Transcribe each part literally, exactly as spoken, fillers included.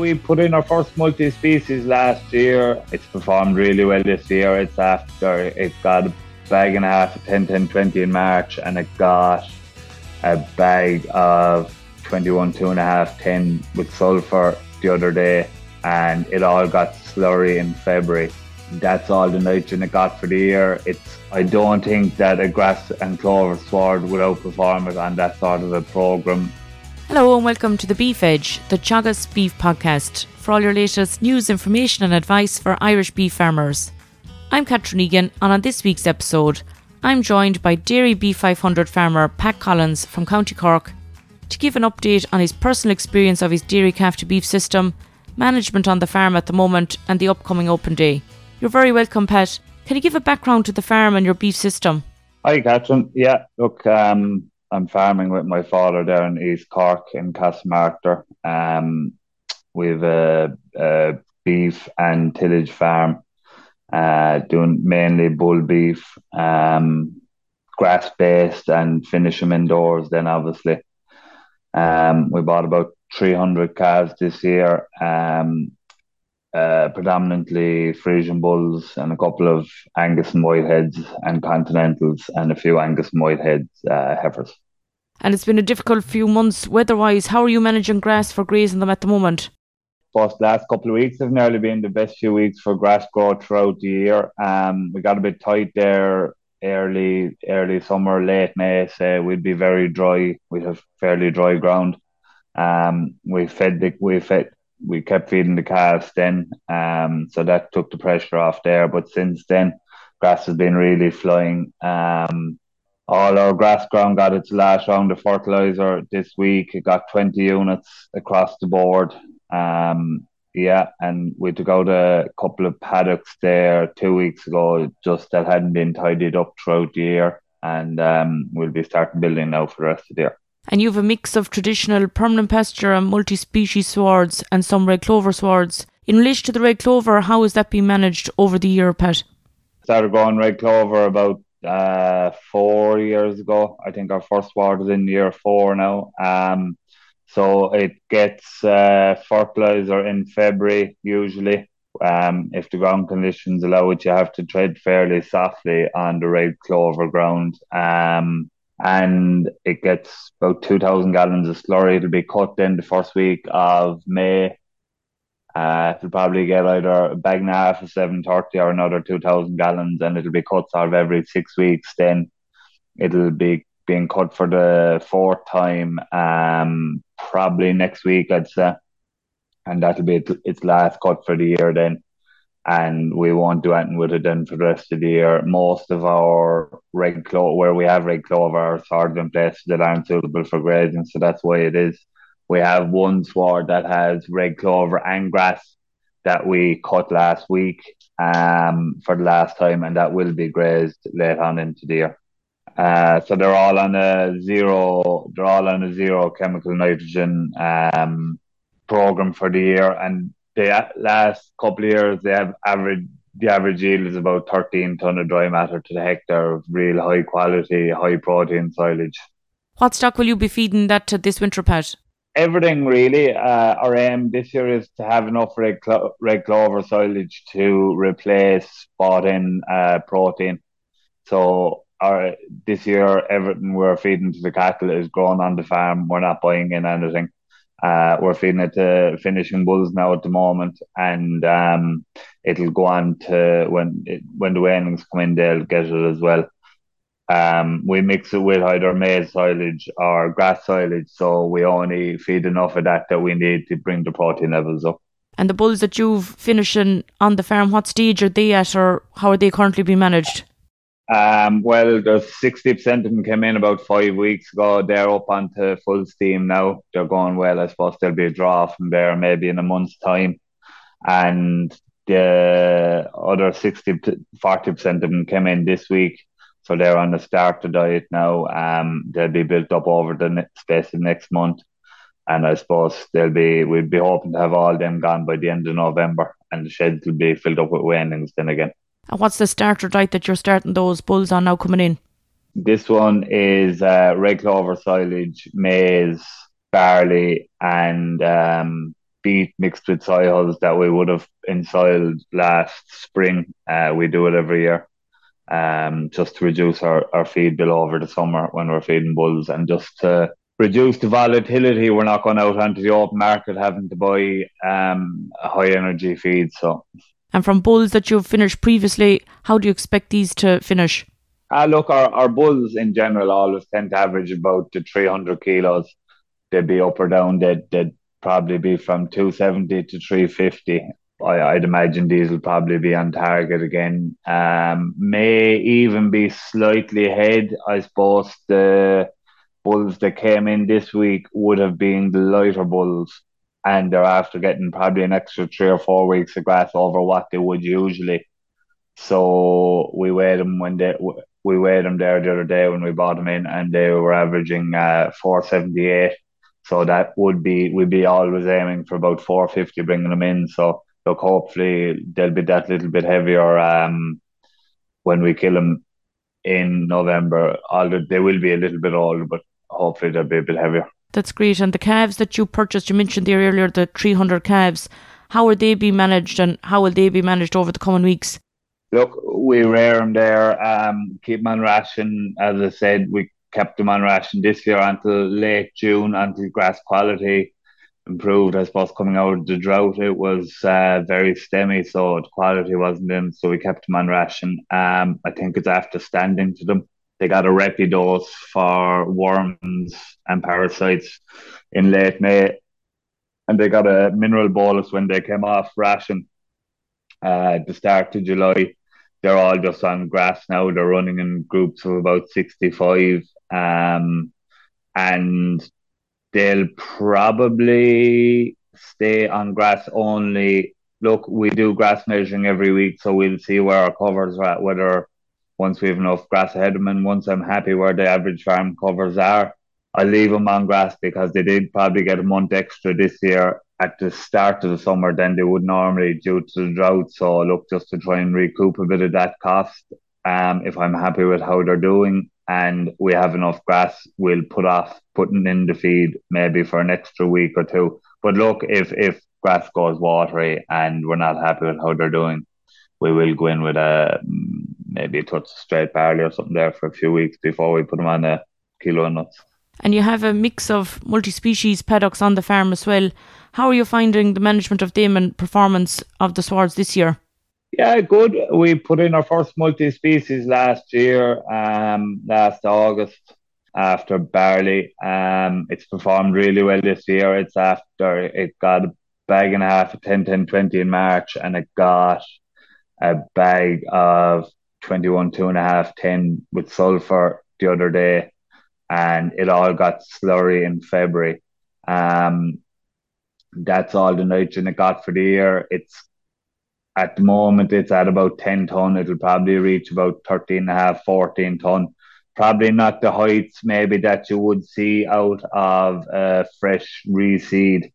we put in our first multi-species last year. It's performed really well this year. It's after, it got a bag and a half of ten, ten, twenty in March, and it got a bag of twenty-one, two and a half, ten with sulphur the other day, and it all got slurry in February. That's all the nitrogen it got for the year. It's, I don't think that a grass and clover sward would outperform it on that sort of a programme. Hello and welcome to the Beef Edge, the Teagasc Beef Podcast, for all your latest news, information and advice for Irish beef farmers. I'm Catherine Egan, and on this week's episode, I'm joined by Dairy Beef five hundred farmer Pat Collins from County Cork to give an update on his personal experience of his dairy calf to beef system, management on the farm at the moment and the upcoming open day. You're very welcome, Pat. Can you give a background to the farm and your beef system? Hi, Catherine. Yeah, look, um, I'm farming with my father there in East Cork in Castlemartyr. Um, we have a, a beef and tillage farm, uh, doing mainly bull beef, um, grass-based, and finish them indoors then, obviously. Um, we bought about three hundred calves this year, um, Uh, predominantly Frisian bulls and a couple of Angus and Whiteheads and Continentals and a few Angus and Whitehead uh, heifers. And it's been a difficult few months weather-wise. How are you managing grass for grazing them at the moment? First, last couple of weeks have nearly been the best few weeks for grass growth throughout the year. Um, we got a bit tight there early, early summer, late May, so we'd be very dry. We'd have fairly dry ground. Um, we fed the, we fed We kept feeding the calves then, um, so that took the pressure off there. But since then, grass has been really flying. Um, all our grass ground got its last round of fertiliser this week. It got twenty units across the board. Um, yeah, and we took out a couple of paddocks there two weeks ago, just that hadn't been tidied up throughout the year. And um, we'll be starting building now for the rest of the year. And you have a mix of traditional permanent pasture and multi-species swards and some red clover swards. In relation to the red clover, how has that been managed over the year, Pat? Started growing red clover about uh, four years ago. I think our first sward is in year four now. Um, so it gets uh, fertiliser in February usually. Um, if the ground conditions allow it, you have to tread fairly softly on the red clover ground. Um, And it gets about two thousand gallons of slurry. It'll be cut then the first week of May. Uh, it'll probably get either a bag and a half of seven thirty or another two thousand gallons, and it'll be cut sort of every six weeks. Then it'll be being cut for the fourth time, um, probably next week, I'd say. And that'll be its last cut for the year then. And we won't do anything with it then for the rest of the year. Most of our red clover, where we have red clover, are sort of in places that aren't suitable for grazing, so that's why it is. We have one sward that has red clover and grass that we cut last week um, for the last time, and that will be grazed later on into the year. Uh, so they're all on a zero, they're all on a zero chemical nitrogen um, program for the year, and the last couple of years, they have average, the average yield is about thirteen tonne of dry matter to the hectare of real high quality, high protein silage. What stock will you be feeding that to this winter, Pat? Everything, really. Uh, our aim this year is to have enough red, clo- red clover silage to replace bought-in uh, protein. So our, this year, everything we're feeding to the cattle is grown on the farm. We're not buying in anything. Uh, we're feeding it to finishing bulls now at the moment, and um, it'll go on to when it, when the weanlings come in, they'll get it as well. Um, we mix it with either maize silage or grass silage, so we only feed enough of that that we need to bring the protein levels up. And the bulls that you've finishing on the farm, what stage are they at, or how are they currently being managed? Um, well, there's sixty percent of them came in about five weeks ago. They're up onto full steam now. They're going well. I suppose there'll be a draw from there maybe in a month's time. And the other sixty, forty percent of them came in this week. So they're on the starter diet now. Um, they'll be built up over the ne- space of next month. And I suppose they'll be, we'd be hoping to have all them gone by the end of November. And the sheds will be filled up with weanlings then again. And what's the starter diet that you're starting those bulls on now coming in? This one is uh, red clover silage, maize, barley and um, beef mixed with soy hulls that we would have ensoiled last spring. Uh, we do it every year, um, just to reduce our, our feed bill over the summer when we're feeding bulls, and just to reduce the volatility. We're not going out onto the open market having to buy um, high energy feed. So. And from bulls that you've finished previously, how do you expect these to finish? Uh, look, our, our bulls in general always tend to average about the three hundred kilos. They'd be up or down. They'd, they'd probably be from two seventy to three fifty. I, I'd imagine these will probably be on target again. Um, may even be slightly ahead. I suppose the bulls that came in this week would have been the lighter bulls, and they're after getting probably an extra three or four weeks of grass over what they would usually. So we weighed them when they... We weighed them there the other day when we bought them in, and they were averaging uh, four seventy-eight. So that would be, we'd be always aiming for about four fifty bringing them in. So look, hopefully they'll be that little bit heavier um, when we kill them in November. Although they will be a little bit older, but hopefully they'll be a bit heavier. That's great. And the calves that you purchased, you mentioned there earlier, the three hundred calves, how are they being managed and how will they be managed over the coming weeks? Look, we rear them there, um, keep them on ration. As I said, we kept them on ration this year until late June, until grass quality improved. I suppose coming out of the drought, it was uh, very stemmy, so the quality wasn't in, so we kept them on ration. Um, I think it's after standing to them. They got a Repi dose for worms and parasites in late May, and they got a mineral bolus when they came off ration uh, at the start of July. They're all just on grass now. They're running in groups of about sixty-five. Um, and they'll probably stay on grass only. Look, we do grass measuring every week, so we'll see where our covers are at, whether once we have enough grass ahead of them. And once I'm happy where the average farm covers are, I'll leave them on grass, because they did probably get a month extra this year at the start of the summer than they would normally due to the drought. So look, just to try and recoup a bit of that cost, um, if I'm happy with how they're doing and we have enough grass, we'll put off putting in the feed maybe for an extra week or two. But look, if, if grass goes watery and we're not happy with how they're doing, we will go in with a maybe a touch of straight barley or something there for a few weeks before we put them on a kilo of nuts. And you have a mix of multi-species paddocks on the farm as well. How are you finding the management of them and performance of the swards this year? Yeah, good. We put in our first multi-species last year, um, last August, after barley. Um, it's performed really well this year. It's after, it got a bag and a half of ten ten twenty in March, and it got a bag of twenty-one two and a half ten with sulphur the other day. And it all got slurry in February. Um, that's all the nitrogen it got for the year. It's at the moment, it's at about ten ton. It'll probably reach about thirteen and a half, fourteen ton. Probably not the heights maybe that you would see out of uh, fresh reseed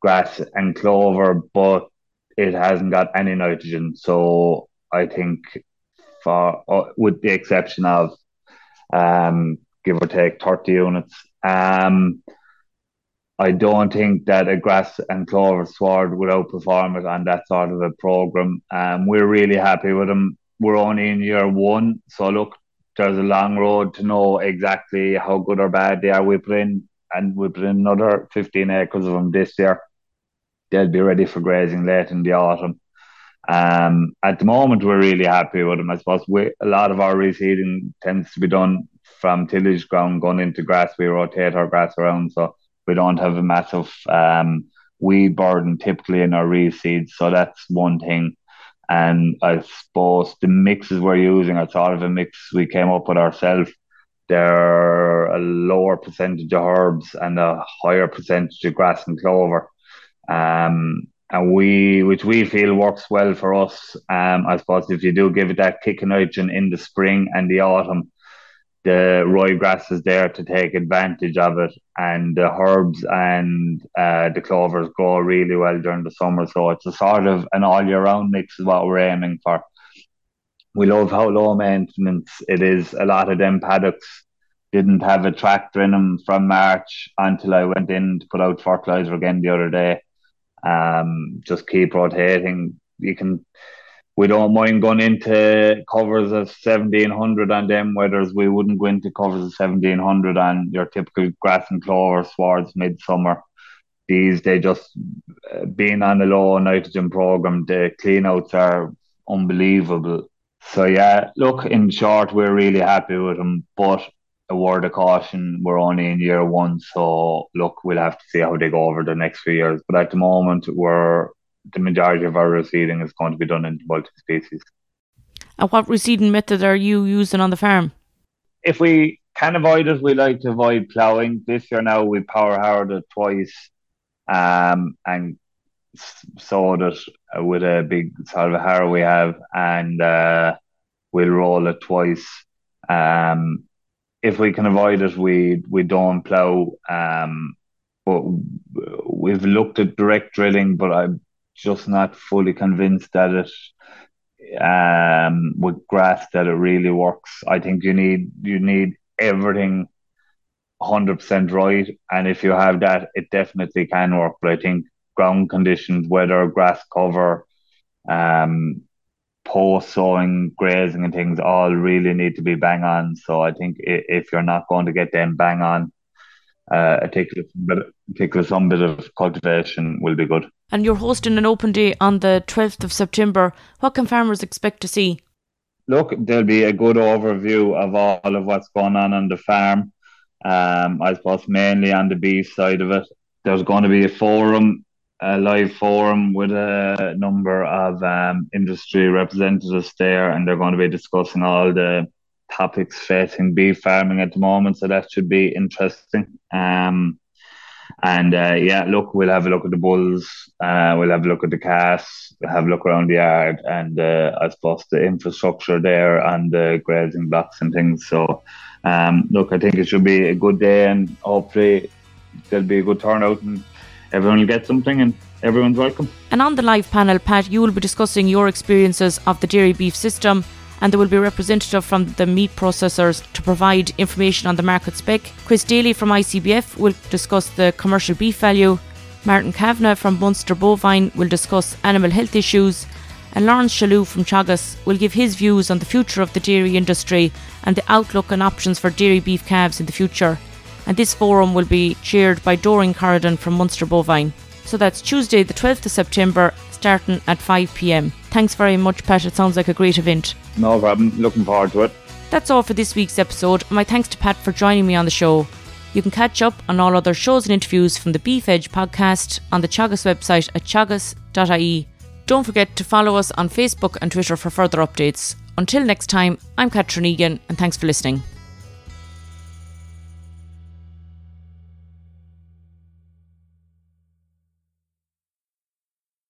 grass and clover, but it hasn't got any nitrogen. So I think for, with the exception of, um, give or take thirty units. Um, I don't think that a grass and clover sward would outperform it on that sort of a programme. Um, we're really happy with them. We're only in year one. So look, there's a long road to know exactly how good or bad they are. We put in, and we put in another fifteen acres of them this year. They'll be ready for grazing late in the autumn. Um, at the moment, we're really happy with them. I suppose we, a lot of our reseeding tends to be done from tillage ground going into grass. We rotate our grass around, so we don't have a massive um, weed burden typically in our reseeds. So that's one thing. And I suppose the mixes we're using are sort of a mix we came up with ourselves. They're a lower percentage of herbs and a higher percentage of grass and clover, um, and we, which we feel works well for us. Um, I suppose if you do give it that kick of nitrogen in the spring and the autumn, the ryegrass is there to take advantage of it, and the herbs and uh, the clovers grow really well during the summer. So it's a sort of an all-year-round mix is what we're aiming for. We love how low maintenance it is. A lot of them paddocks didn't have a tractor in them from March until I went in to put out fertiliser again the other day. Um, just keep rotating. You can. We don't mind going into covers of seventeen hundred on them weathers. We wouldn't go into covers of seventeen hundred on your typical grass and clover swards midsummer. These, they just, uh, being on the low nitrogen program, the cleanouts are unbelievable. So yeah, look, in short, we're really happy with them. But a word of caution, we're only in year one. So look, we'll have to see how they go over the next few years. But at the moment, we're... the majority of our reseeding is going to be done in multi-species. And what reseeding method are you using on the farm? If we can avoid it, we like to avoid ploughing. This year now we power harrowed it twice um, and sowed it with a big sort of harrow we have, and uh, we'll roll it twice. Um, if we can avoid it, we, we don't plough. Um, but we've looked at direct drilling, but I just not fully convinced that it um with grass that it really works. I think you need you need everything one hundred percent right, and if you have that, it definitely can work. But I think ground conditions, weather, grass cover, um post sowing, grazing and things all really need to be bang on. So I think if you're not going to get them bang on, Uh, a particular, particular some bit of cultivation will be good. And you're hosting an open day on the twelfth of September. What can farmers expect to see? Look, there'll be a good overview of all of what's going on on the farm. Um, I suppose mainly on the beef side of it. There's going to be a forum, a live forum with a number of um, industry representatives there, and they're going to be discussing all the topics facing beef farming at the moment, so that should be interesting. Um, and uh, yeah, look, we'll have a look at the bulls, uh, we'll have a look at the calves, we'll have a look around the yard, and uh, I suppose the infrastructure there and the grazing blocks and things. So, um, look, I think it should be a good day, and hopefully there'll be a good turnout, and everyone will get something, and everyone's welcome. And on the live panel, Pat, you will be discussing your experiences of the dairy beef system. And there will be a representative from the meat processors to provide information on the market spec. Chris Daly from I C B F will discuss the commercial beef value. Martin Kavanagh from Munster Bovine will discuss animal health issues. And Laurence Shalloo from Teagasc will give his views on the future of the dairy industry and the outlook and options for dairy beef calves in the future. And this forum will be chaired by Doreen Corridan from Munster Bovine. So that's Tuesday the twelfth of September, starting at five p.m. Thanks very much, Pat. It sounds like a great event. No problem. Looking forward to it. That's all for this week's episode. My thanks to Pat for joining me on the show. You can catch up on all other shows and interviews from the Beef Edge podcast on the Teagasc website at teagasc dot I E. Don't forget to follow us on Facebook and Twitter for further updates. Until next time, I'm Catherine Egan, and thanks for listening.